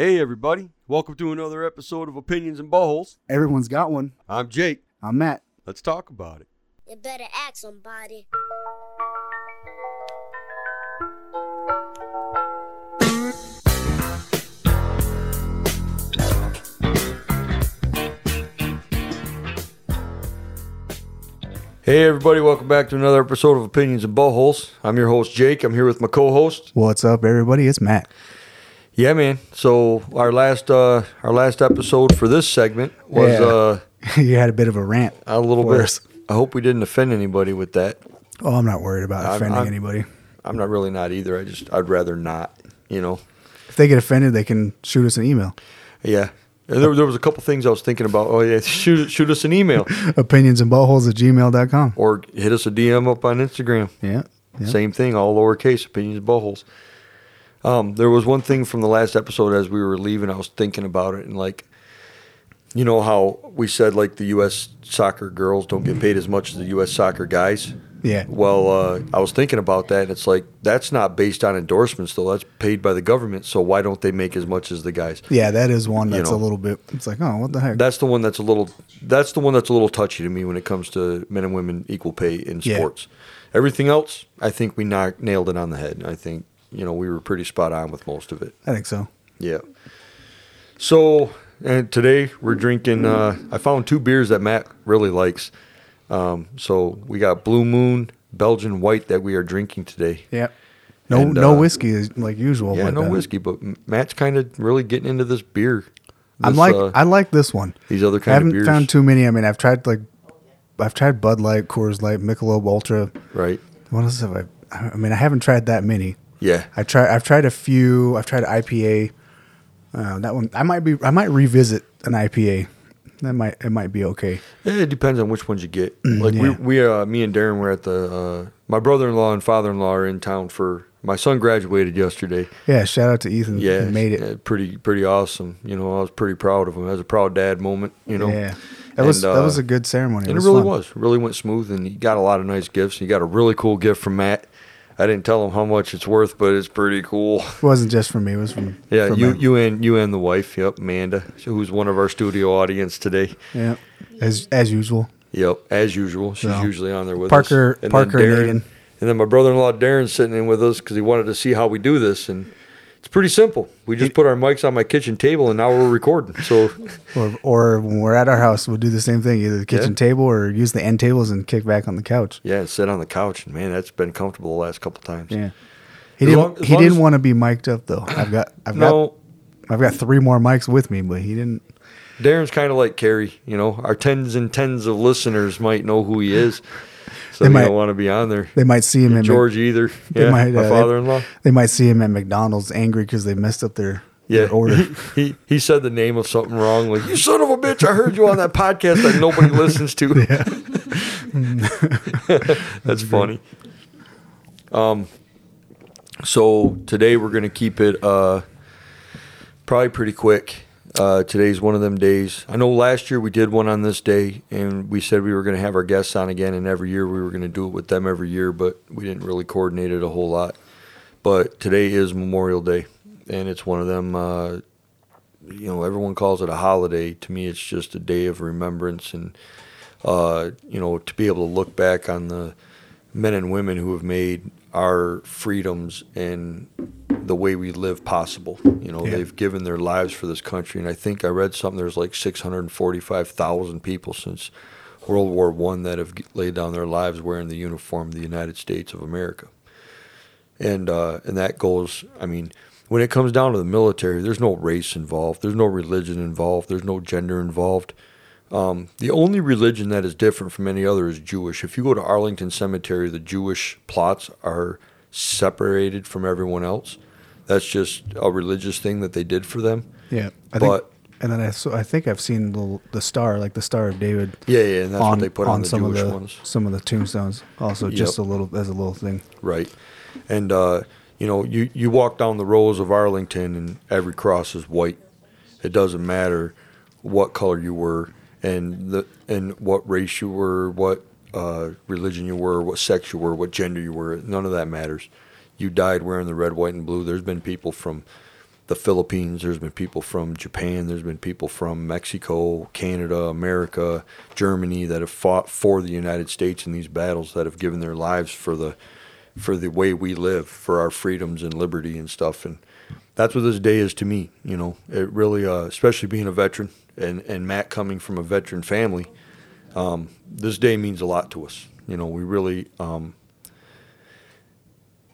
Hey everybody, welcome to another episode of Opinions and Ballholes. Everyone's got one. I'm Jake. I'm Matt. Let's talk about it. You better ask somebody. Hey everybody, welcome back to another episode of Opinions and Ballholes. I'm your host Jake. I'm here with my co-host. What's up everybody, it's Matt. Yeah, man. So our last episode for this segment was you had a bit of a rant. A little bit. Us. I hope we didn't offend anybody with that. Oh, I'm not worried about offending anybody. I'm not either. I'd rather not. You know, if they get offended, they can shoot us an email. Yeah. There was a couple things I was thinking about. Oh yeah, shoot us an email. opinionsandballholes@gmail.com or hit us a DM up on Instagram. Yeah. Same thing, all lowercase. Opinions and Ballholes. There was one thing from the last episode as we were leaving, I was thinking about it, and like, you know how we said like the U.S. soccer girls don't get paid as much as the U.S. soccer guys? Yeah. Well, I was thinking about that, and it's like, that's not based on endorsements, though. That's paid by the government, so why don't they make as much as the guys? Yeah, that is one that's a little bit, it's like, oh, what the heck? That's the one that's a little touchy to me when it comes to men and women equal pay in sports. Everything else, I think we nailed it on the head, I think. You know, we were pretty spot on with most of it. I think so. Yeah. So, and today we're drinking, I found two beers that Matt really likes. So we got Blue Moon Belgian White that we are drinking today. Yeah. No whiskey is like usual. Yeah, whiskey, but Matt's kind of really getting into this beer. I like this one. These other kind of beers. I haven't found too many. I mean, I've tried Bud Light, Coors Light, Michelob Ultra. Right. What else have I mean, I haven't tried that many. Yeah, I've tried a few. I've tried IPA. That one, I might revisit an IPA. It might be okay. It depends on which ones you get. Like we me and Darren were at my brother-in-law and father-in-law are in town for my son graduated yesterday. Yeah, shout out to Ethan. Yeah, he made it pretty awesome. You know, I was pretty proud of him. It was a proud dad moment. You know, yeah, that was a good ceremony. It really went smooth, and he got a lot of nice gifts. He got a really cool gift from Matt. I didn't tell him how much it's worth, but it's pretty cool. It wasn't just for me. It was from you and the wife. Yep, Amanda, who's one of our studio audience today. Yeah, as usual. Yep, as usual. She's usually on there with us. Parker, and Darren, and then my brother-in-law Darren's sitting in with us because he wanted to see how we do this, and it's pretty simple. We just put our mics on my kitchen table, and now we're recording. So, or when we're at our house, we'll do the same thing: either the kitchen table or use the end tables and kick back on the couch. Yeah, and sit on the couch, and man, that's been comfortable the last couple times. Yeah, he didn't want to be mic'd up though. I've got three more mics with me, but he didn't. Darren's kind of like Carrie, you know. Our tens and tens of listeners might know who he is. So they don't want to be on there. They might see him. George either. Yeah, my father-in-law. They might see him at McDonald's angry because they messed up their order. he said the name of something wrong. Like, you son of a bitch, I heard you on that podcast that nobody listens to. That's funny. So today we're going to keep it probably pretty quick. Today's one of them days. I know last year we did one on this day, and we said we were going to have our guests on again, and every year we were going to do it with them every year, but we didn't really coordinate it a whole lot. But today is Memorial Day, and it's one of them, everyone calls it a holiday. To me, it's just a day of remembrance and, to be able to look back on the men and women who have made our freedoms and the way we live possible. They've given their lives for this country, and I think I read something, there's like 645,000 people since World War I that have laid down their lives wearing the uniform of the United States of America. And that goes, I mean, when it comes down to the military, there's no race involved, there's no religion involved, there's no gender involved. The only religion that is different from any other is Jewish. If you go to Arlington Cemetery, the Jewish plots are separated from everyone else. That's just a religious thing that they did for them. Yeah, I think I've seen the star, like the Star of David. Yeah, yeah, and that's what they put on the Jewish ones. Some of the tombstones, also just a little thing. Right, and you walk down the rows of Arlington, and every cross is white. It doesn't matter what color you were, and what race you were, what religion you were, what sex you were, what gender you were. None of that matters. You died wearing the red, white, and blue. There's been people from the Philippines. There's been people from Japan. There's been people from Mexico, Canada, America, Germany that have fought for the United States in these battles, that have given their lives for the way we live, for our freedoms and liberty and stuff. And that's what this day is to me. You know, it really, especially being a veteran and Matt coming from a veteran family, this day means a lot to us. You know, we really,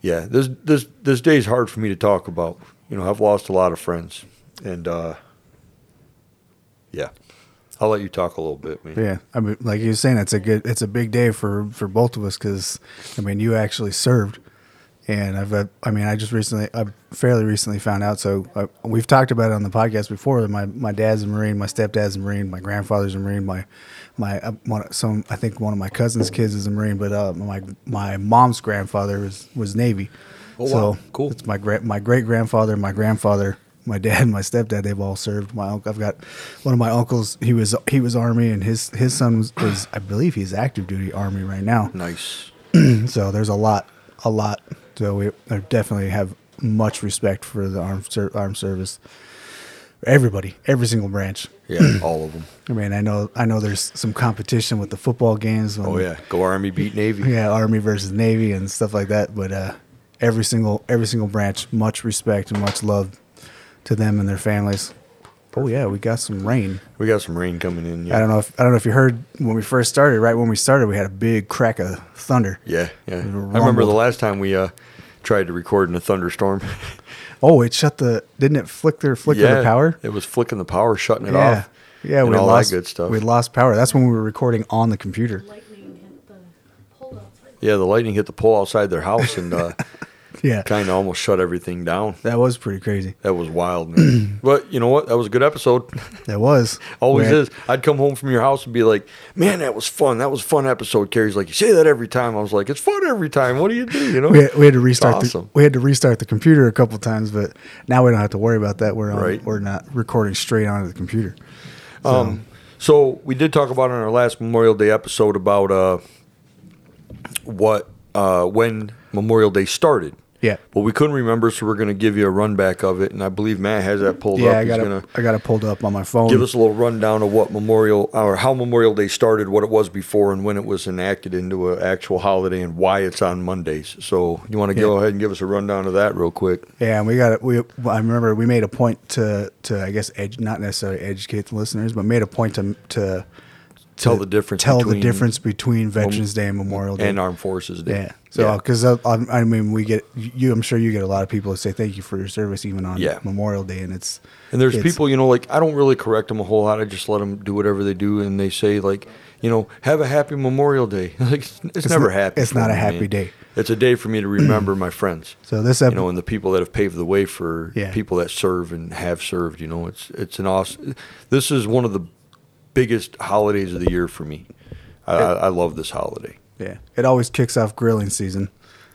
this day is hard for me to talk about. You know, I've lost a lot of friends, and I'll let you talk a little bit, man. Yeah, I mean, like you're saying, it's a big day for both of us, because I mean, you actually served, and I fairly recently found out. So we've talked about it on the podcast before. That my dad's a Marine, my stepdad's a Marine, my grandfather's a Marine, I think one of my cousin's kids is a Marine, but my mom's grandfather was Navy. Oh, so wow. Cool. It's my great grandfather, my grandfather, my dad, and my stepdad. They've all served. My uncle, I've got one of my uncles. He was Army, and his son is, I believe, he's active duty Army right now. Nice. So there's a lot. So I definitely have much respect for the armed service. Everybody, every single branch. Yeah, all of them. I mean, I know there's some competition with the football games. Oh yeah, go Army beat Navy. Yeah, Army versus Navy and stuff like that. But every single branch, much respect and much love to them and their families. Oh yeah, we got some rain. Coming in. Yeah. I don't know if you heard when we first started. Right when we started, we had a big crack of thunder. Yeah. I remember the last time we tried to record in a thunderstorm. Oh, it shut the... Didn't it flicker the power? It was flicking the power, shutting it off. Yeah, we lost that good stuff. We lost power. That's when we were recording on the computer. The lightning hit the pole outside. Yeah, the lightning hit the pole outside their house and kind of almost shut everything down. That was pretty crazy. That was wild, man. But you know what? That was a good episode. That was. Always is. I'd come home from your house and be like, man, that was fun. That was a fun episode. Carrie's like, you say that every time. I was like, it's fun every time. What do you do? You know, we had to restart the computer a couple times, but now we don't have to worry about that. We're not recording straight onto the computer. So we did talk about on our last Memorial Day episode about when Memorial Day started. Yeah. But we couldn't remember, so we're going to give you a run back of it. And I believe Matt has that pulled up. I got it pulled up on my phone. Give us a little rundown of how Memorial Day started, what it was before, and when it was enacted into an actual holiday, and why it's on Mondays. So you want to go ahead and give us a rundown of that real quick? Yeah, and I remember we made a point to I guess, not necessarily educate the listeners, but made a point to tell the difference. Tell the difference between Veterans Day and Memorial Day and Armed Forces Day. Yeah. So, because I mean, I'm sure you get a lot of people that say thank you for your service even on Memorial Day, and there's people, you know, like I don't really correct them a whole lot. I just let them do whatever they do, and they say like, you know, have a happy Memorial Day. Like it's never happy. It's not a happy day. It's a day for me to remember my friends. So this episode, you know, and the people that have paved the way for people that serve and have served. You know, it's an awesome. This is one of the biggest holidays of the year for me. I love this holiday. Yeah, it always kicks off grilling season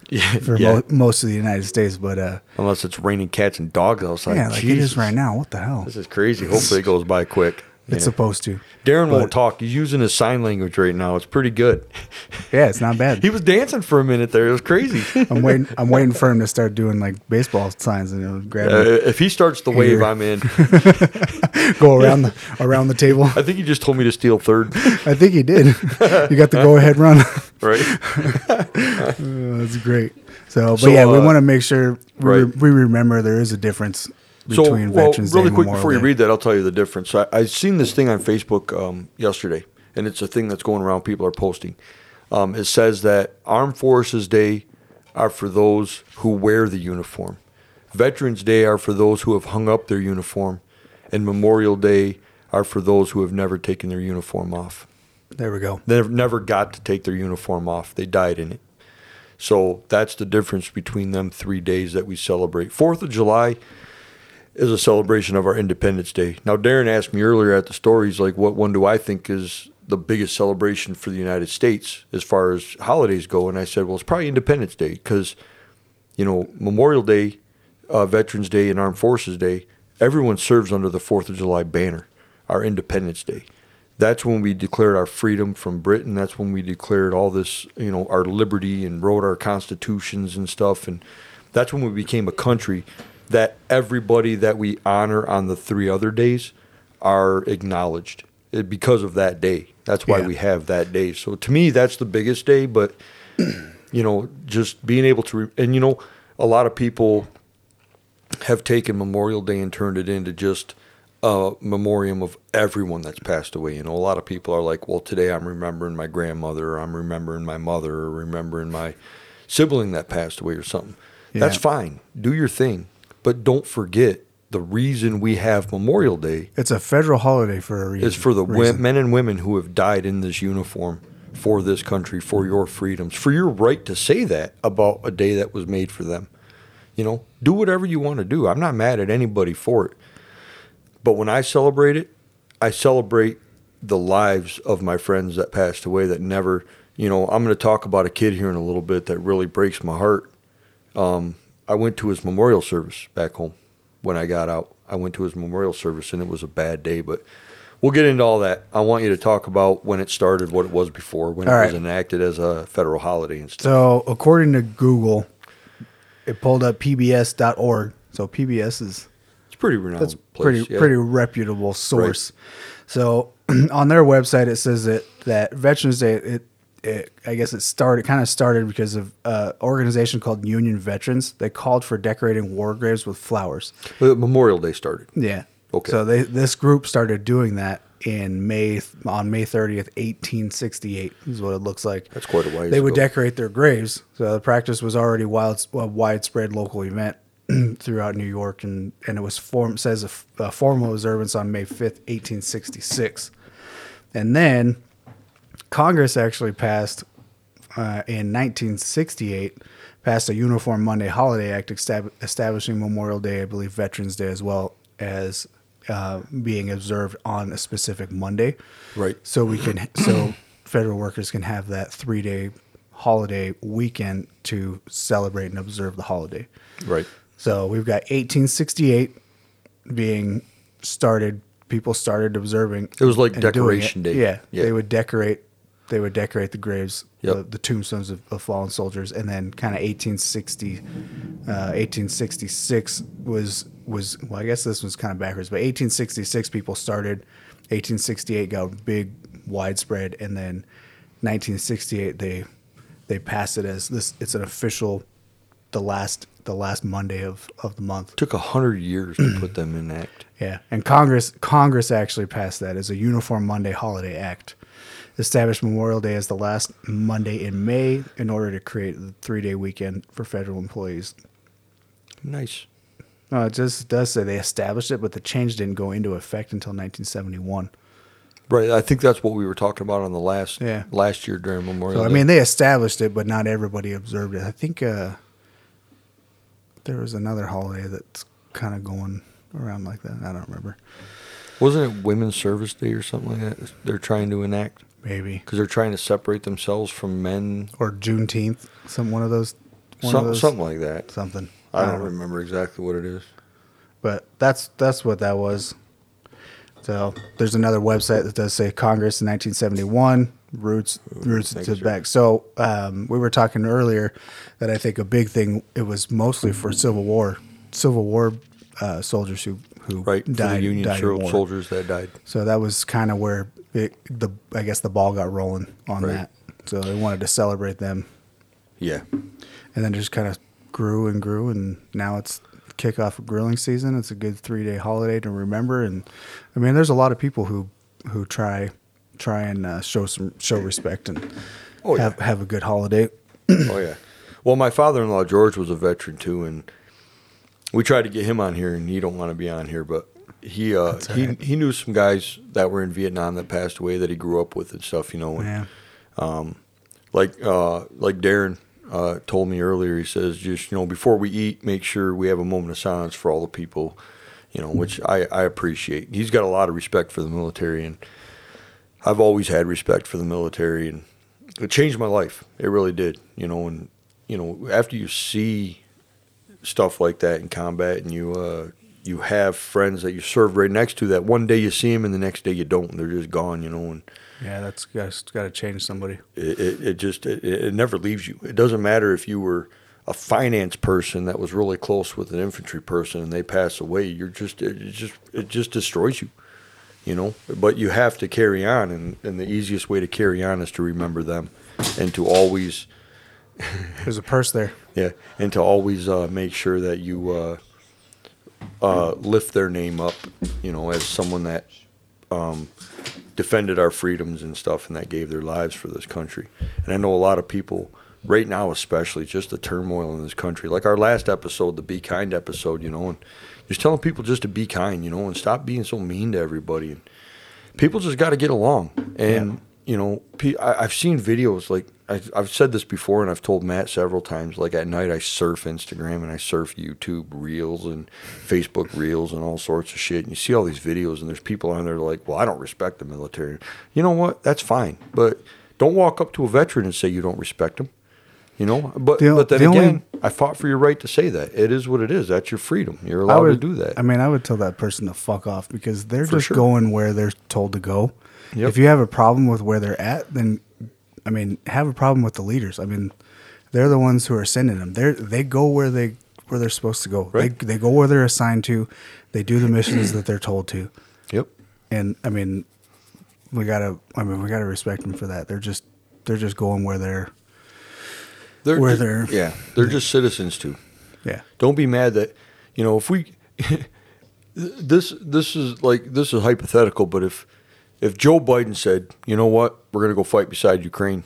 most of the United States, but unless it's raining cats and dogs outside, like it is right now. What the hell? This is crazy. Hopefully, it goes by quick. It's supposed to. Darren won't talk. He's using his sign language right now. It's pretty good. Yeah, it's not bad. He was dancing for a minute there. It was crazy. I'm waiting for him to start doing like baseball signs and grab it. If he starts the wave, I'm in. Go around the table. I think he just told me to steal third. I think he did. You got the go ahead run. Right. That's great. So we want to make sure we remember there is a difference. So, really quick before you read that, I'll tell you the difference. I seen this thing on Facebook yesterday, and it's a thing that's going around. People are posting. It says that Armed Forces Day are for those who wear the uniform. Veterans Day are for those who have hung up their uniform. And Memorial Day are for those who have never taken their uniform off. There we go. They've never got to take their uniform off. They died in it. So that's the difference between them 3 days that we celebrate. 4th of July is a celebration of our Independence Day. Now, Darren asked me earlier at the stories, like, what one do I think is the biggest celebration for the United States as far as holidays go? And I said, well, it's probably Independence Day because, you know, Memorial Day, Veterans Day, and Armed Forces Day, everyone serves under the 4th of July banner, our Independence Day. That's when we declared our freedom from Britain. That's when we declared all this, you know, our liberty and wrote our constitutions and stuff. And that's when we became a country that everybody that we honor on the three other days are acknowledged because of that day. That's why we have that day. So to me, that's the biggest day. But, you know, just being able to and, you know, a lot of people have taken Memorial Day and turned it into just a memoriam of everyone that's passed away. You know, a lot of people are like, well, today I'm remembering my grandmother, or I'm remembering my mother, or remembering my sibling that passed away or something. Yeah. That's fine. Do your thing. But don't forget the reason we have Memorial Day. It's a federal holiday for a reason. It's for the men and women who have died in this uniform for this country, for your freedoms, for your right to say that about a day that was made for them. You know, do whatever you want to do. I'm not mad at anybody for it. But when I celebrate it, I celebrate the lives of my friends that passed away that never, you know, I'm going to talk about a kid here in a little bit that really breaks my heart. I went to his memorial service back home when I got out. I went to his memorial service, and it was a bad day, but we'll get into all that. I want you to talk about when it started, what it was before, when it was enacted as a federal holiday and stuff. So according to Google, it pulled up pbs.org. So PBS is... pretty renowned. That's place. Pretty reputable source. Right. So on their website, it says that Veterans Day, it kind of started because of organization called Union Veterans. They called for decorating war graves with flowers. Memorial Day started. Yeah. Okay. So this group started doing that in on May 30th, 1868 is what it looks like. That's quite a while. They would decorate their graves. So the practice was already a widespread local event throughout New York, and it was a formal observance on May 5th, 1866. And then Congress actually passed in 1968, passed a Uniform Monday Holiday Act establishing Memorial Day, I believe Veterans Day, as well as being observed on a specific Monday. Right. So federal workers can have that 3-day holiday weekend to celebrate and observe the holiday. Right. So we've got 1868 being started. People started observing. It was like Decoration Day. Yeah, they would decorate. They would decorate the graves, the tombstones of fallen soldiers, and then kind of 1866 was. Well, I guess this was kind of backwards, but 1866 people started. 1868 got big, widespread, and then 1968 they passed it as this. It's an official. The last Monday of the month. Took 100 years to put them in act. Yeah, and Congress actually passed that as a Uniform Monday Holiday Act, established Memorial Day as the last Monday in May in order to create the 3-day weekend for federal employees. Nice. No, it just does say they established it, but the change didn't go into effect until 1971. Right, I think that's what we were talking about on the last year during Memorial Day. So I mean, they established it, but not everybody observed it. I think. There was another holiday that's kind of going around like that. I don't remember. Wasn't it Women's Service Day or something like that? They're trying to enact? Maybe. Because they're trying to separate themselves from men. Or Juneteenth. Something like that. Something. I don't remember exactly what it is. But that's what that was. So there's another website that does say Congress in 1971. Roots to the back. So we were talking earlier that I think a big thing, it was mostly for Civil War soldiers who died. The Union soldiers that died. So that was kind of where the ball got rolling on that. So they wanted to celebrate them. Yeah. And then just kind of grew, and now it's kickoff of grilling season. It's a good 3-day holiday to remember. And I mean, there's a lot of people who try and show respect and have a good holiday. Well, my father-in-law George was a veteran too, and we tried to get him on here, and he don't want to be on here, but he knew some guys that were in Vietnam that passed away that he grew up with and stuff, you know. Yeah. Like Darren told me earlier, he says, just, you know, before we eat, make sure we have a moment of silence for all the people, you know, which I appreciate. He's got a lot of respect for the military, and I've always had respect for the military, and it changed my life. It really did, you know. And, you know, after you see stuff like that in combat, and you have friends that you serve right next to that one day you see them and the next day you don't, and they're just gone, you know. And yeah, that's got to change somebody. It never leaves you. It doesn't matter if you were a finance person that was really close with an infantry person and they pass away, it just destroys you, you know. But you have to carry on, and the easiest way to carry on is to remember them and to always there's a purse there. Yeah, and to always make sure that you lift their name up, you know, as someone that defended our freedoms and stuff and that gave their lives for this country. And I know a lot of people right now, especially just the turmoil in this country, like our last episode, the Be Kind episode, you know, and just telling people just to be kind, you know, and stop being so mean to everybody. And people just got to get along. And, you know, I've seen videos, like I've said this before and I've told Matt several times, like at night I surf Instagram and I surf YouTube reels and Facebook reels and all sorts of shit. And you see all these videos and there's people on there like, well, I don't respect the military. You know what? That's fine. But don't walk up to a veteran and say you don't respect him. You know, but then again, I fought for your right to say that. It is what it is. That's your freedom. You're allowed to do that. I mean, I would tell that person to fuck off because they're just going where they're told to go. Yep. If you have a problem with where they're at, then, I mean, have a problem with the leaders. I mean, they're the ones who are sending them. They go where they're supposed to go. Right. They go where they're assigned to. They do the missions that they're told to. Yep. And I mean, we gotta respect them for that. They're just going where they're. They're just citizens too. Yeah. Don't be mad that, you know, if we this is hypothetical, but if Joe Biden said, you know what, we're gonna go fight beside Ukraine,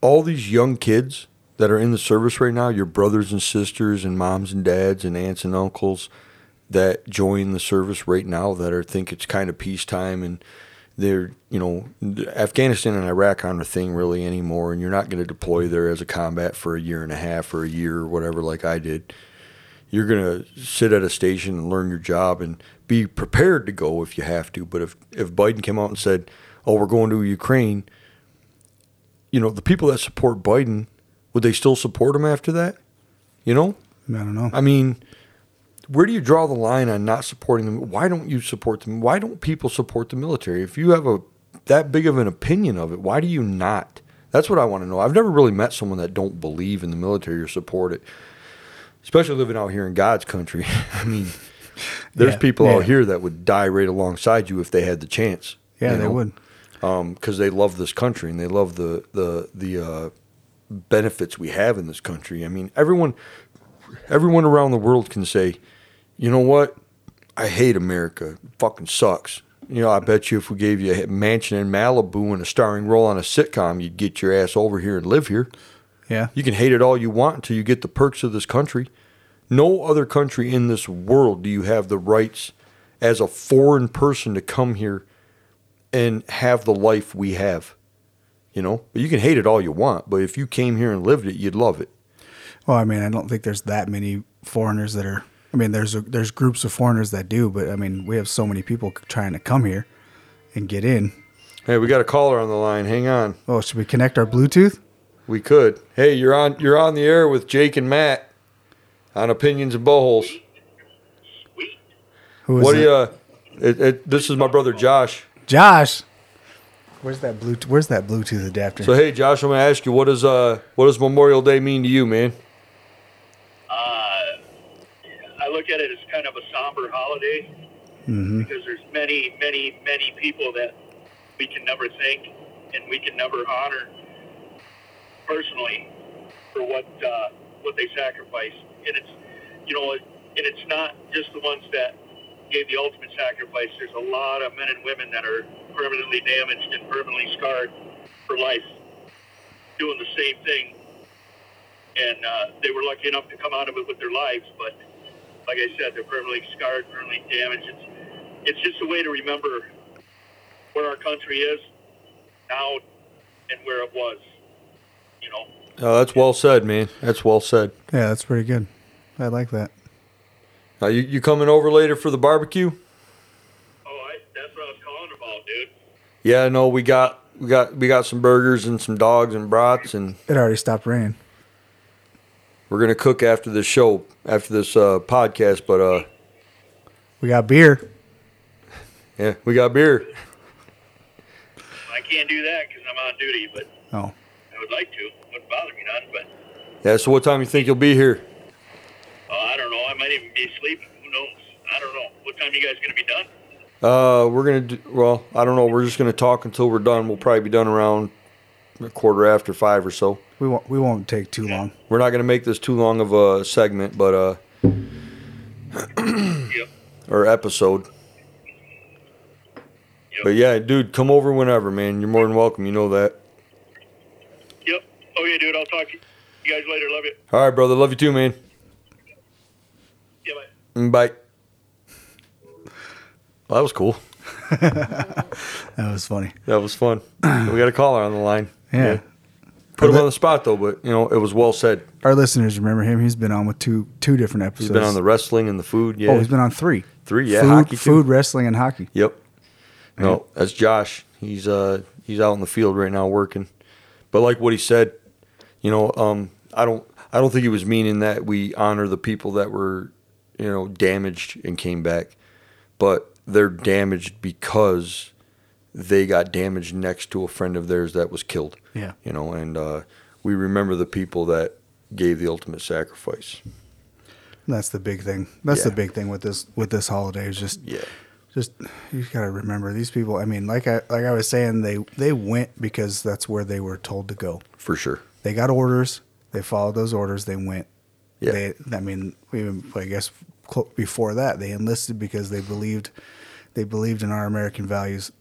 all these young kids that are in the service right now, your brothers and sisters and moms and dads and aunts and uncles that join the service right now that are think it's kind of peacetime and they're, you know, Afghanistan and Iraq aren't a thing really anymore, and you're not going to deploy there as a combat for a year and a half or a year or whatever like I did. You're going to sit at a station and learn your job and be prepared to go if you have to. But if Biden came out and said, oh, we're going to Ukraine, you know, the people that support Biden, would they still support him after that? You know? I don't know. I mean, where do you draw the line on not supporting them? Why don't you support them? Why don't people support the military? If you have that big of an opinion of it, why do you not? That's what I want to know. I've never really met someone that don't believe in the military or support it, especially living out here in God's country. I mean, there's people out here that would die right alongside you if they had the chance. Yeah, they would. Because they love this country and they love the benefits we have in this country. I mean, everyone around the world can say, you know what? I hate America. It fucking sucks. You know, I bet you if we gave you a mansion in Malibu and a starring role on a sitcom, you'd get your ass over here and live here. Yeah. You can hate it all you want until you get the perks of this country. No other country in this world do you have the rights as a foreign person to come here and have the life we have. You know, you can hate it all you want, but if you came here and lived it, you'd love it. Well, I mean, I don't think there's that many foreigners that are. I mean, there's groups of foreigners that do, but I mean, we have so many people trying to come here and get in. Hey, we got a caller on the line. Hang on. Oh, should we connect our Bluetooth? We could. Hey, you're on the air with Jake and Matt on Opinions and Ballholes. Who is what it? This is my brother Josh. Josh, where's that Bluetooth adapter? So hey, Josh, I'm gonna ask you, what does Memorial Day mean to you, man? Look at it as kind of a somber holiday because there's many, many, many people that we can never thank and we can never honor personally for what they sacrificed. And it's, you know, and it's not just the ones that gave the ultimate sacrifice. There's a lot of men and women that are permanently damaged and permanently scarred for life doing the same thing. And they were lucky enough to come out of it with their lives, but like I said, they're permanently scarred, permanently damaged. It's just a way to remember where our country is now and where it was, you know. Oh, that's well said, man. That's well said. Yeah, that's pretty good. I like that. You coming over later for the barbecue? Oh, that's what I was calling about, dude. Yeah, no, we got some burgers and some dogs and brats, and it already stopped raining. We're going to cook after this show, after this podcast, but... we got beer. Yeah, we got beer. I can't do that because I'm on duty, but I would like to. It wouldn't bother me none, but Yeah, so what time you think you'll be here? I don't know. I might even be asleep. Who knows? I don't know. What time you guys going to be done? We're going to do, well, I don't know. We're just going to talk until we're done. We'll probably be done around a quarter after 5 or so. We won't take too long. We're not going to make this too long of a segment, but yep. Or episode. Yep. But yeah, dude, come over whenever, man. You're more than welcome. You know that. Yep. Oh yeah, dude. I'll talk to you guys later. Love you. All right, brother. Love you too, man. Yeah, bye. Bye. Well, that was cool. That was funny. That was fun. We got a caller on the line. Yeah. Put him on the spot, though, but, you know, it was well said. Our listeners remember him. He's been on with two different episodes. He's been on the wrestling and the food, yeah. Oh, he's been on three. Three, yeah, hockey, too. Food, wrestling, and hockey. Yep. Yeah. No, that's Josh. He's out in the field right now working. But like what he said, you know, I don't think he was meaning that we honor the people that were, you know, damaged and came back. But they're damaged because they got damaged next to a friend of theirs that was killed. Yeah. You know, and we remember the people that gave the ultimate sacrifice. That's the big thing. That's the big thing with this holiday is just you got to remember these people. I mean, like I was saying, they went because that's where they were told to go. For sure. They got orders, they followed those orders, they went. Yeah. I guess before that, they enlisted because they believed in our American values.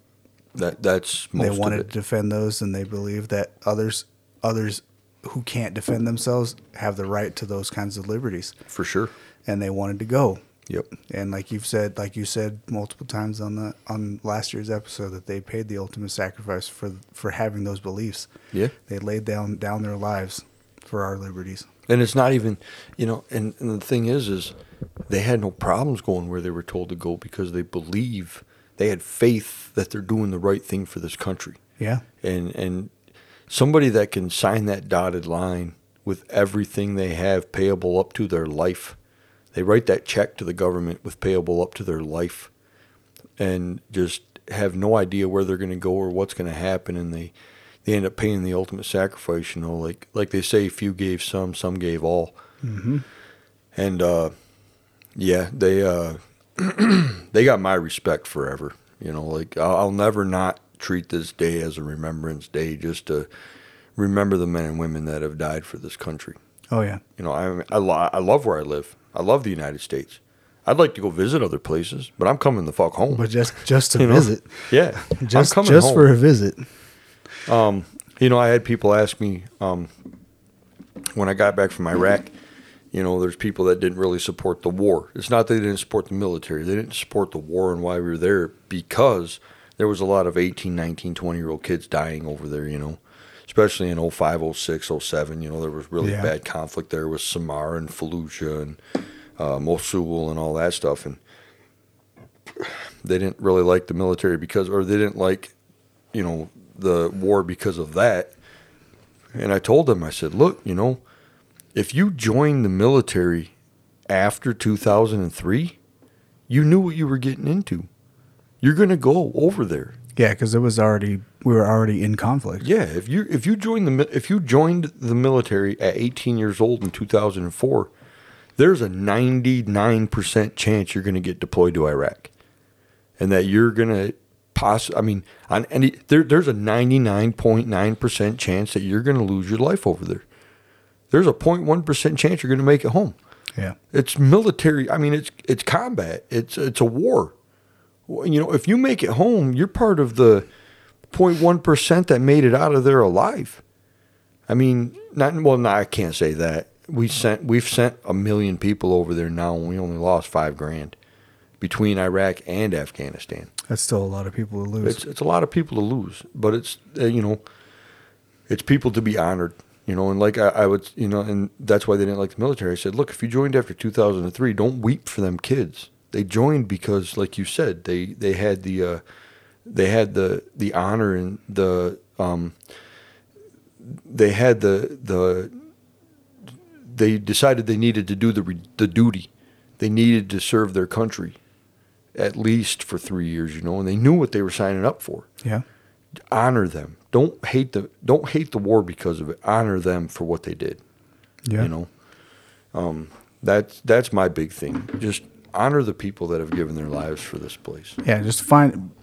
That's most of it. They wanted to defend those, and they believe that others who can't defend themselves have the right to those kinds of liberties. For sure. And they wanted to go. Yep. And like you said multiple times on last year's episode, that they paid the ultimate sacrifice for having those beliefs. Yeah. They laid down their lives for our liberties. And it's not even, you know, and the thing is they had no problems going where they were told to go because they believe. They had faith that they're doing the right thing for this country. Yeah. And somebody that can sign that dotted line with everything they have payable up to their life, they write that check to the government with payable up to their life and just have no idea where they're going to go or what's going to happen, and they end up paying the ultimate sacrifice, you know, like they say, few gave some gave all. Mm-hmm. And, they got my respect forever. You know, like I'll never not treat this day as a remembrance day, just to remember the men and women that have died for this country. Oh yeah. You know, I love where I live. I love the United States. I'd like to go visit other places, but I'm coming the fuck home. But just to visit. Yeah. I'm coming home. For a visit. You know, I had people ask me when I got back from Iraq. You know, there's people that didn't really support the war. It's not that they didn't support the military. They didn't support the war and why we were there, because there was a lot of 18, 19, 20-year-old kids dying over there, you know, especially in 05, 06, 07. You know, there was really bad conflict there with Samara and Fallujah and Mosul and all that stuff. And they didn't really like the military or they didn't like, you know, the war because of that. And I told them, I said, look, you know, if you joined the military after 2003, you knew what you were getting into. You're going to go over there. Yeah, because we were already in conflict. Yeah, if you joined the military at 18 years old in 2004, there's a 99% chance you're going to get deployed to Iraq, and that you're going to there's a 99.9% chance that you're going to lose your life over there. There's a 0.1% chance you're going to make it home. Yeah. It's military. I mean, it's combat. It's a war. You know, if you make it home, you're part of the 0.1% that made it out of there alive. I mean, I can't say that. We've sent 1 million people over there now, and we only lost $5,000 between Iraq and Afghanistan. That's still a lot of people to lose. It's a lot of people to lose, but it's, you know, it's people to be honored. You know, and like I would, you know, and that's why they didn't like the military. I said, look, if you joined after 2003, don't weep for them kids. They joined because, like you said, they had the honor and they decided they needed to do the duty. They needed to serve their country at least for 3 years, you know, and they knew what they were signing up for. Yeah. Honor them. Don't hate the war because of it. Honor them for what they did. Yeah. You know, that's my big thing. Just honor the people that have given their lives for this place. Yeah, just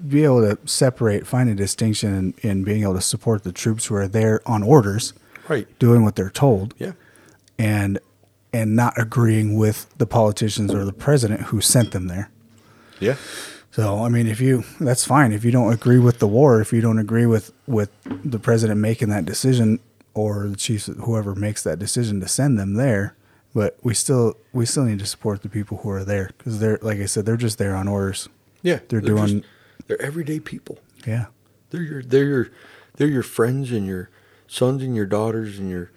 be able to separate, find a distinction in being able to support the troops who are there on orders, right? Doing what they're told, yeah, and not agreeing with the politicians or the president who sent them there. Yeah. So I mean, that's fine. If you don't agree with the war, if you don't agree with the president making that decision or the chiefs, whoever makes that decision to send them there. But we still need to support the people who are there because they're, like I said, they're just there on orders. Yeah, they're everyday people. Yeah, they're your friends and your sons and your daughters and your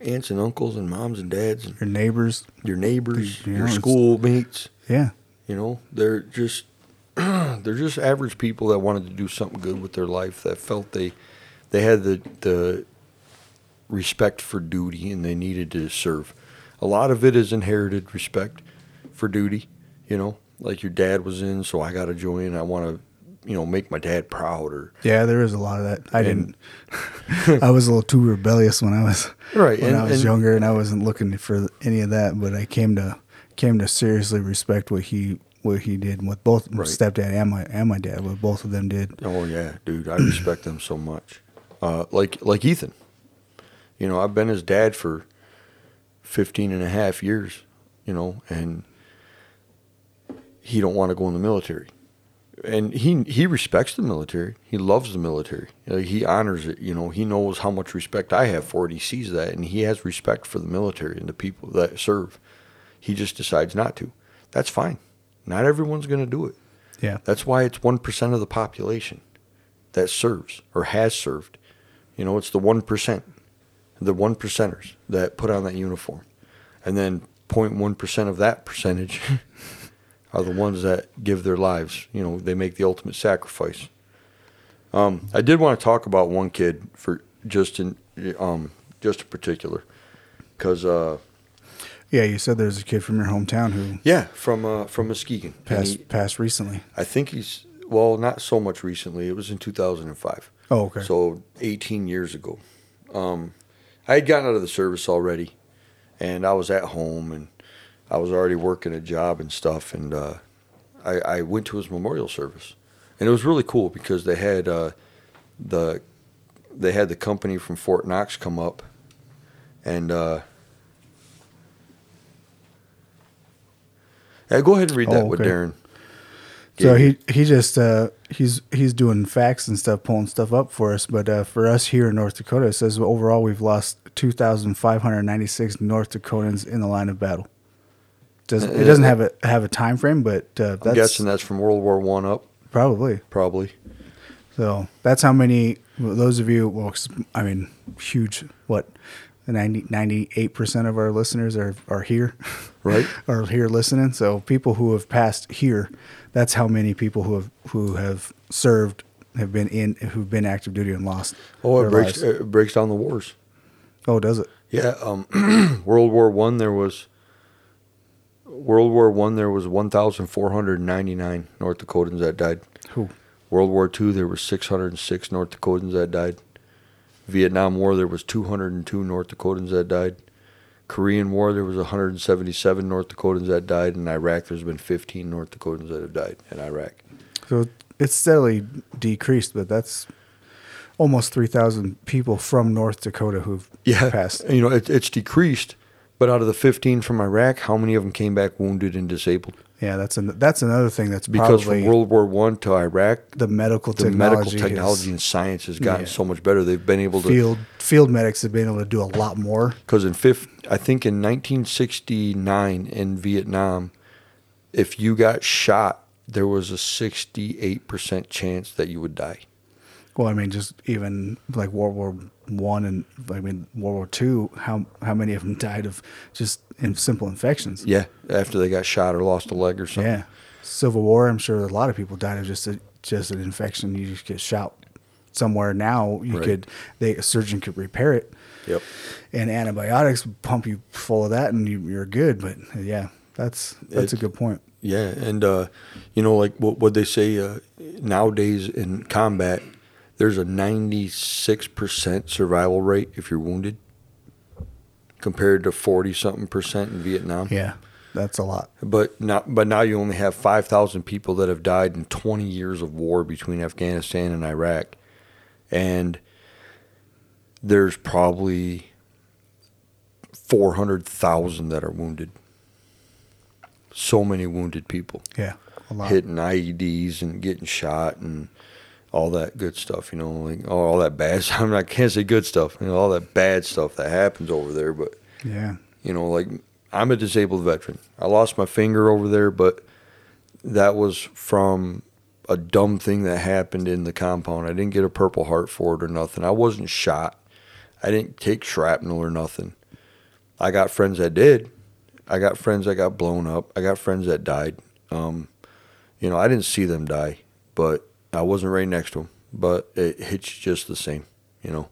aunts and uncles and moms and dads and your neighbors, your school mates. Yeah, you know, they're just average people that wanted to do something good with their life, that felt they had the respect for duty and they needed to serve. A lot of it is inherited respect for duty, you know, like your dad was in, so I got to join. I want to, you know, make my dad proud. Yeah, there is a lot of that. I was a little too rebellious when I was younger, and I wasn't looking for any of that. But I came to seriously respect what he did, and what both my stepdad and my dad, what both of them did. Oh yeah, dude, I respect them so much. Like Ethan, you know, I've been his dad for 15 and a half years, you know, and he don't want to go in the military, and he respects the military. He loves the military. He honors it. You know, he knows how much respect I have for it. He sees that, and he has respect for the military and the people that serve. He just decides not to. That's fine. Not everyone's going to do it. Yeah. That's why it's 1% of the population that serves or has served. You know, it's the 1%. The 1%ers that put on that uniform. And then 0.1% of that percentage are the ones that give their lives. You know, they make the ultimate sacrifice. I did want to talk about one kid for just in particular. Because... yeah, you said there's a kid from your hometown who... Yeah, from Muskegon. Passed recently. I think he's... Well, not so much recently. It was in 2005. Oh, okay. So 18 years ago. I had gotten out of the service already, and I was at home, and I was already working a job and stuff, and I went to his memorial service, and it was really cool because they had the company from Fort Knox come up, and go ahead and read that with Darren. So he's doing facts and stuff, pulling stuff up for us. But for us here in North Dakota, it says overall we've lost 2,596 North Dakotans in the line of battle. It doesn't have a time frame, but I'm guessing that's from World War I up. Probably. So that's how many. Those of you, well, I mean, huge. What? 98% of our listeners are here, right? Are here listening. So people who have passed here, that's how many people who have served who've been active duty and lost. Oh, it breaks down the wars. Oh, does it? Yeah. World War One there was 1,499 North Dakotans that died. Who? World War II there were 606 North Dakotans that died. Vietnam War, there was 202 North Dakotans that died. Korean War, there was 177 North Dakotans that died. In Iraq, there's been 15 North Dakotans that have died in Iraq. So it's steadily decreased, but that's almost 3,000 people from North Dakota who've passed. You know, it's decreased, but out of the 15 from Iraq, how many of them came back wounded and disabled? Yeah, that's another thing that's because from World War I to Iraq, the medical technology and science has gotten so much better. They've been able to field medics have been able to do a lot more. Because I think in 1969 in Vietnam, if you got shot, there was a 68% chance that you would die. Well, I mean, just even like World War I and I mean World War II, how many of them died of just simple infections? Yeah, after they got shot or lost a leg or something. Yeah, Civil War. I'm sure a lot of people died of just an infection. You just get shot somewhere. Now a surgeon could repair it. Yep. And antibiotics pump you full of that, and you're good. But yeah, that's a good point. Yeah, and you know, like what they say nowadays in combat. There's a 96% survival rate if you're wounded. compared to 40-something% in Vietnam. Yeah, that's a lot. But now you only have 5,000 people that have died in 20 years of war between Afghanistan and Iraq. And there's probably 400,000 that are wounded. So many wounded people. Yeah, a lot. Hitting IEDs and getting shot and all that good stuff, you know, like all that bad stuff. I mean, I can't say good stuff, you know, all that bad stuff that happens over there. But, yeah, you know, like I'm a disabled veteran. I lost my finger over there, but that was from a dumb thing that happened in the compound. I didn't get a Purple Heart for it or nothing. I wasn't shot. I didn't take shrapnel or nothing. I got friends that did. I got friends that got blown up. I got friends that died. You know, I didn't see them die, but I wasn't right next to them. But it hits you just the same, you know.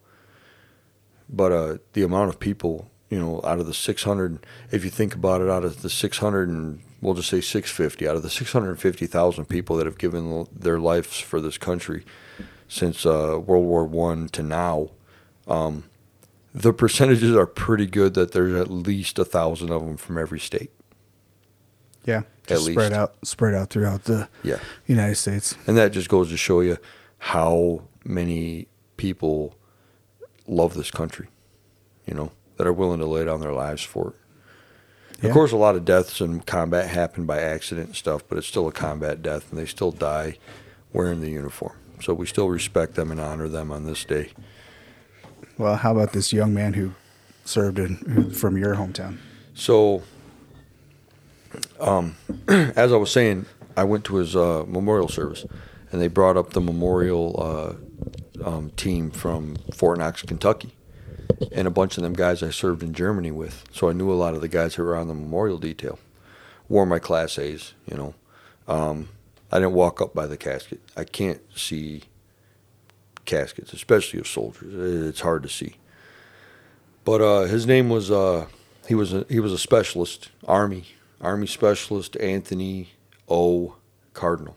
But the amount of people, you know, out of the 600, if you think about it, out of the 600 and we'll just say 650, out of the 650,000 people that have given their lives for this country since World War I to now, the percentages are pretty good that there's at least 1,000 of them from every state. Yeah, at least spread out throughout the United States. And that just goes to show you how many people love this country, you know, that are willing to lay down their lives for it. Yeah. Of course, a lot of deaths in combat happen by accident and stuff, but it's still a combat death, and they still die wearing the uniform. So we still respect them and honor them on this day. Well, how about this young man who served from your hometown? So, as I was saying, I went to his memorial service, and they brought up the memorial team from Fort Knox, Kentucky, and a bunch of them guys I served in Germany with. So I knew a lot of the guys who were on the memorial detail. Wore my Class A's, you know. I didn't walk up by the casket. I can't see caskets, especially of soldiers. It's hard to see. But his name was he was a specialist, Army specialist Anthony O. Cardinal.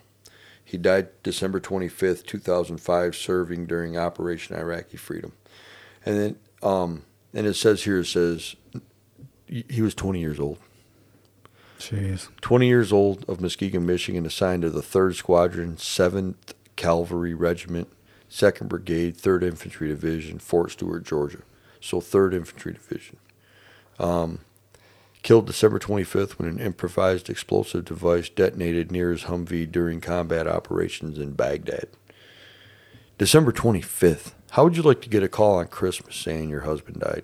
He died December 25th, 2005, serving during Operation Iraqi Freedom. And then and it says he was 20 years old. Jeez. 20 years old, of Muskegon, Michigan, assigned to the 3rd Squadron, 7th Cavalry Regiment, 2nd Brigade, 3rd Infantry Division, Fort Stewart, Georgia. So 3rd Infantry Division. Killed December 25th when an improvised explosive device detonated near his Humvee during combat operations in Baghdad. December 25th. How would you like to get a call on Christmas saying your husband died?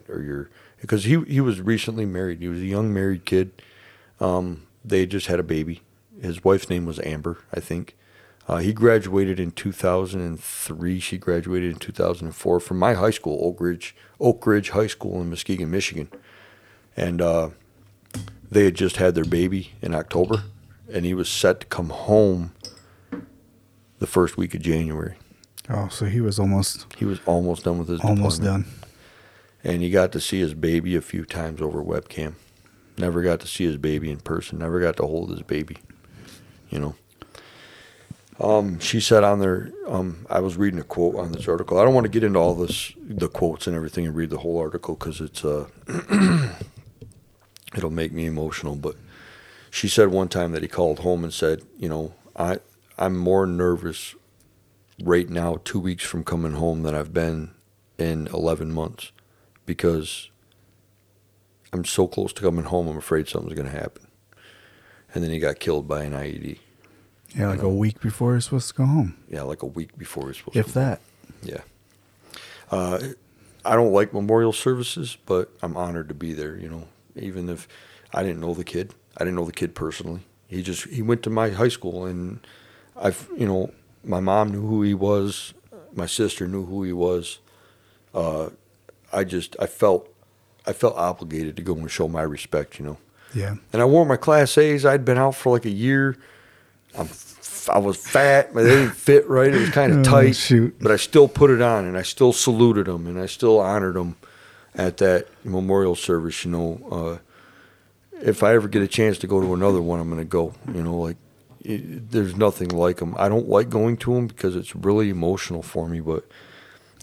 Because he was recently married. He was a young married kid. They just had a baby. His wife's name was Amber, I think. He graduated in 2003. She graduated in 2004 from my high school, Oak Ridge High School in Muskegon, Michigan. And they had just had their baby in October, and he was set to come home the first week of January. Oh, so he was almost done with his deployment. Almost done. And he got to see his baby a few times over webcam. Never got to see his baby in person. Never got to hold his baby, you know. She said on there, I was reading a quote on this article. I don't want to get into all this, the quotes and everything, and read the whole article because it's it'll make me emotional. But she said one time that he called home and said, you know, I'm more nervous right now 2 weeks from coming home than I've been in 11 months because I'm so close to coming home, I'm afraid something's going to happen. And then he got killed by an IED. Yeah, like a week before he was supposed to go home. Yeah, like a week before he was supposed to go home. If that. Yeah. I don't like memorial services, but I'm honored to be there, you know, even if I didn't know the kid. I didn't know the kid personally. He went to my high school, and my mom knew who he was. My sister knew who he was. I felt obligated to go and show my respect, you know. Yeah. And I wore my Class A's. I'd been out for like a year. I was fat, but they didn't fit right. It was kind of tight, shoot. But I still put it on, and I still saluted them, and I still honored them at that memorial service. You know, if I ever get a chance to go to another one, I'm going to go. You know, like there's nothing like them. I don't like going to them because it's really emotional for me. But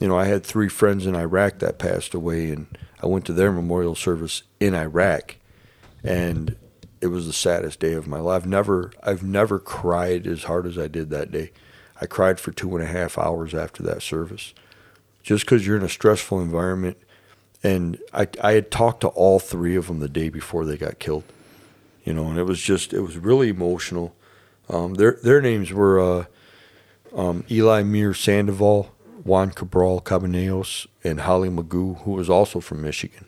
you know, I had three friends in Iraq that passed away, and I went to their memorial service in Iraq, and it was the saddest day of my life. I've never cried as hard as I did that day. I cried for 2.5 hours after that service, just because you're in a stressful environment. And I had talked to all three of them the day before they got killed, you know, and it was really emotional. Their names were Eli Meir Sandoval, Juan Cabral Cabaneos, and Holly Magoo, who was also from Michigan.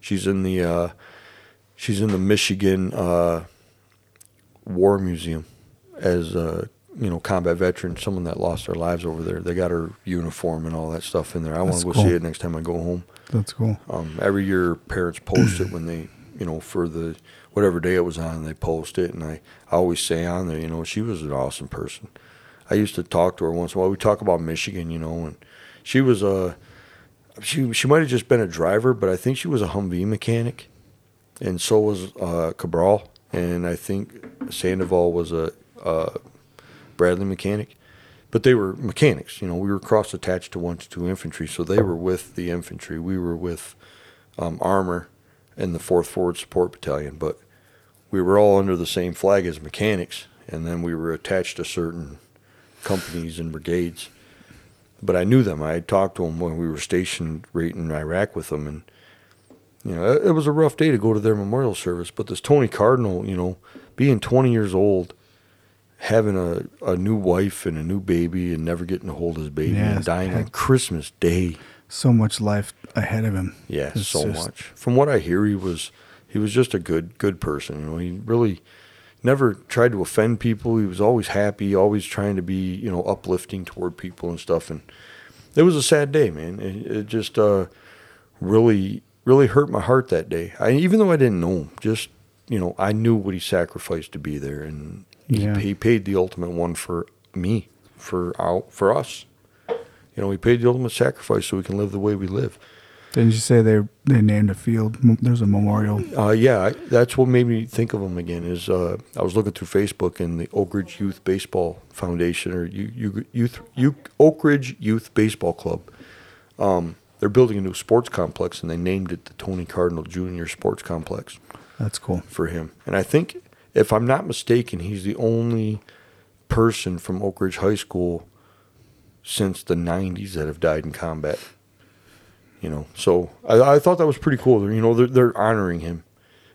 She's in the Michigan War Museum as a combat veteran, someone that lost their lives over there. They got her uniform and all that stuff in there. I want to go see it next time I go home. That's cool. Every year, parents post it when they, for the whatever day it was on, they post it. And I always say on there, she was an awesome person. I used to talk to her once in a while. We talk about Michigan, and she was she might have just been a driver, but I think she was a Humvee mechanic. And so was Cabral. And I think Sandoval was a Bradley mechanic, but they were mechanics. We were cross attached to 1-2 infantry, so they were with the infantry. We were with armor and the 4th Forward Support Battalion, but we were all under the same flag as mechanics, and then we were attached to certain companies and brigades. But I knew them. I had talked to them when we were stationed right in Iraq with them, and it was a rough day to go to their memorial service. But this Tony Cardinal, being 20 years old, having a new wife and a new baby and never getting to hold his baby and dying on Christmas Day. So much life ahead of him. Yeah, it's so much. From what I hear, he was just a good person. He really never tried to offend people. He was always happy, always trying to be, uplifting toward people and stuff. And it was a sad day, man. It just really, really hurt my heart that day. Even though I didn't know him, just, I knew what he sacrificed to be there, and he paid the ultimate one for me, for us. He paid the ultimate sacrifice so we can live the way we live. Didn't you say they named a field? There's a memorial. That's what made me think of them again. Is I was looking through Facebook, and the Oak Ridge Youth Baseball Foundation, or Oak Ridge Youth Baseball Club. They're building a new sports complex, and they named it the Tony Cardinal Junior Sports Complex. That's cool for him, and I think, if I'm not mistaken, he's the only person from Oak Ridge High School since the 90s that have died in combat. So I thought that was pretty cool. They're honoring him,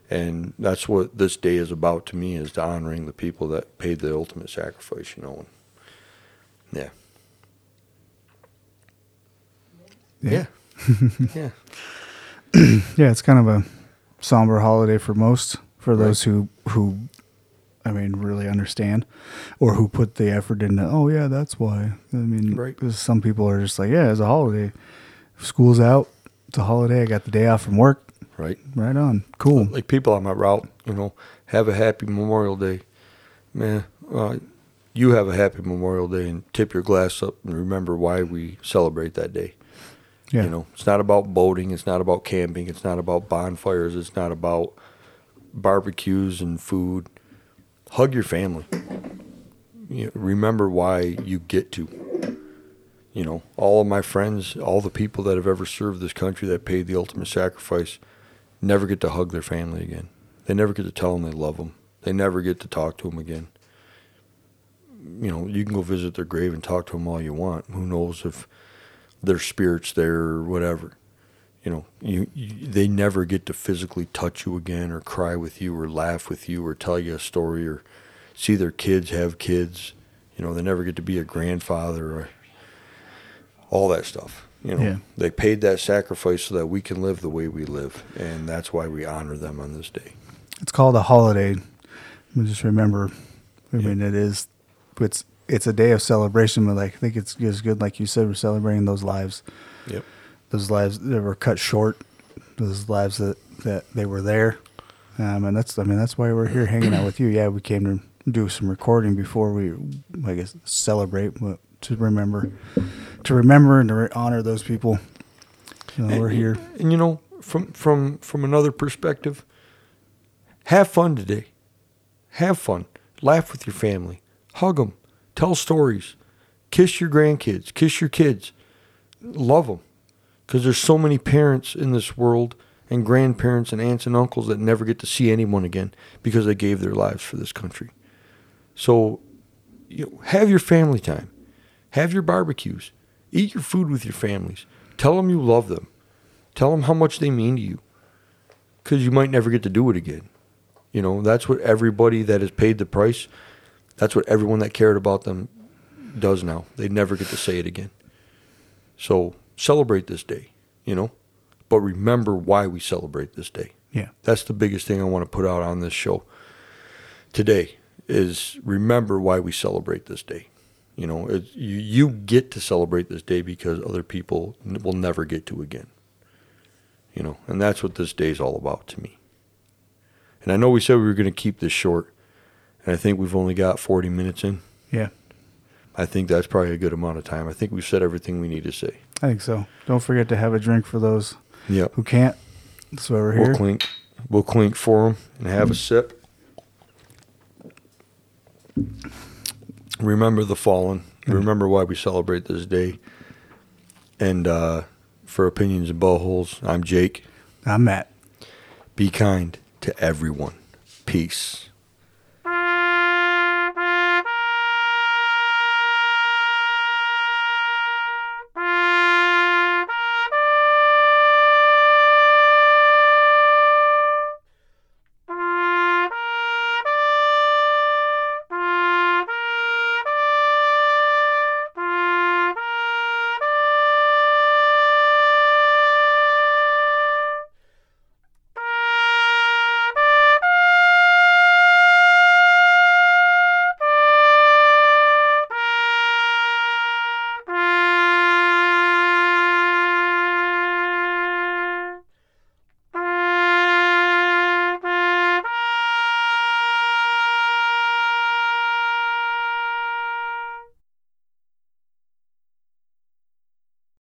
and that's what this day is about to me, is to honoring the people that paid the ultimate sacrifice. Yeah, it's kind of a somber holiday for most. For those who, really understand, or who put the effort into, that's why. Because some people are just like, it's a holiday. School's out. It's a holiday. I got the day off from work. Right. Right on. Cool. Like people on my route, have a happy Memorial Day. Man, you have a happy Memorial Day, and tip your glass up and remember why we celebrate that day. Yeah. It's not about boating. It's not about camping. It's not about bonfires. It's not about barbecues and food. Hug your family. Remember why you get to. All of my friends, all the people that have ever served this country that paid the ultimate sacrifice, never get to hug their family again. They never get to tell them they love them. They never get to talk to them again. You can go visit their grave and talk to them all you want. Who knows if their spirit's there or whatever. They never get to physically touch you again, or cry with you, or laugh with you, or tell you a story, or see their kids have kids. They never get to be a grandfather, or all that stuff. They paid that sacrifice so that we can live the way we live, and that's why we honor them on this day. It's called a holiday. Just remember, it's a day of celebration, but I think it's good, like you said, we're celebrating those lives. Yep. Those lives that were cut short, those lives that they were there, and that's why we're here hanging out with you. Yeah, we came to do some recording before we, celebrate, but to remember and to honor those people. We're here, and from another perspective, have fun today. Have fun, laugh with your family, hug them, tell stories, kiss your grandkids, kiss your kids. love them, because there's so many parents in this world and grandparents and aunts and uncles that never get to see anyone again because they gave their lives for this country. So, you know, have your family time. Have your barbecues. Eat your food with your families. Tell them you love them. Tell them how much they mean to you, because you might never get to do it again. You know, that's what everybody that has paid the price, that's what everyone that cared about them does now. They never get to say it again. So celebrate this day, you know, but remember why we celebrate this day. Yeah. That's the biggest thing I want to put out on this show today, is remember why we celebrate this day. You know, you get to celebrate this day because other people will never get to again. You know, and that's what this day's all about to me. And I know we said we were going to keep this short, and I think we've only got 40 minutes in. Yeah. I think that's probably a good amount of time. I think we've said everything we need to say. I think so. Don't forget to have a drink for those who can't. That's why we're here. We'll clink for them and have a sip. Remember the fallen. Remember why we celebrate this day. And for Opinions and Ballholes, I'm Jake. I'm Matt. Be kind to everyone. Peace.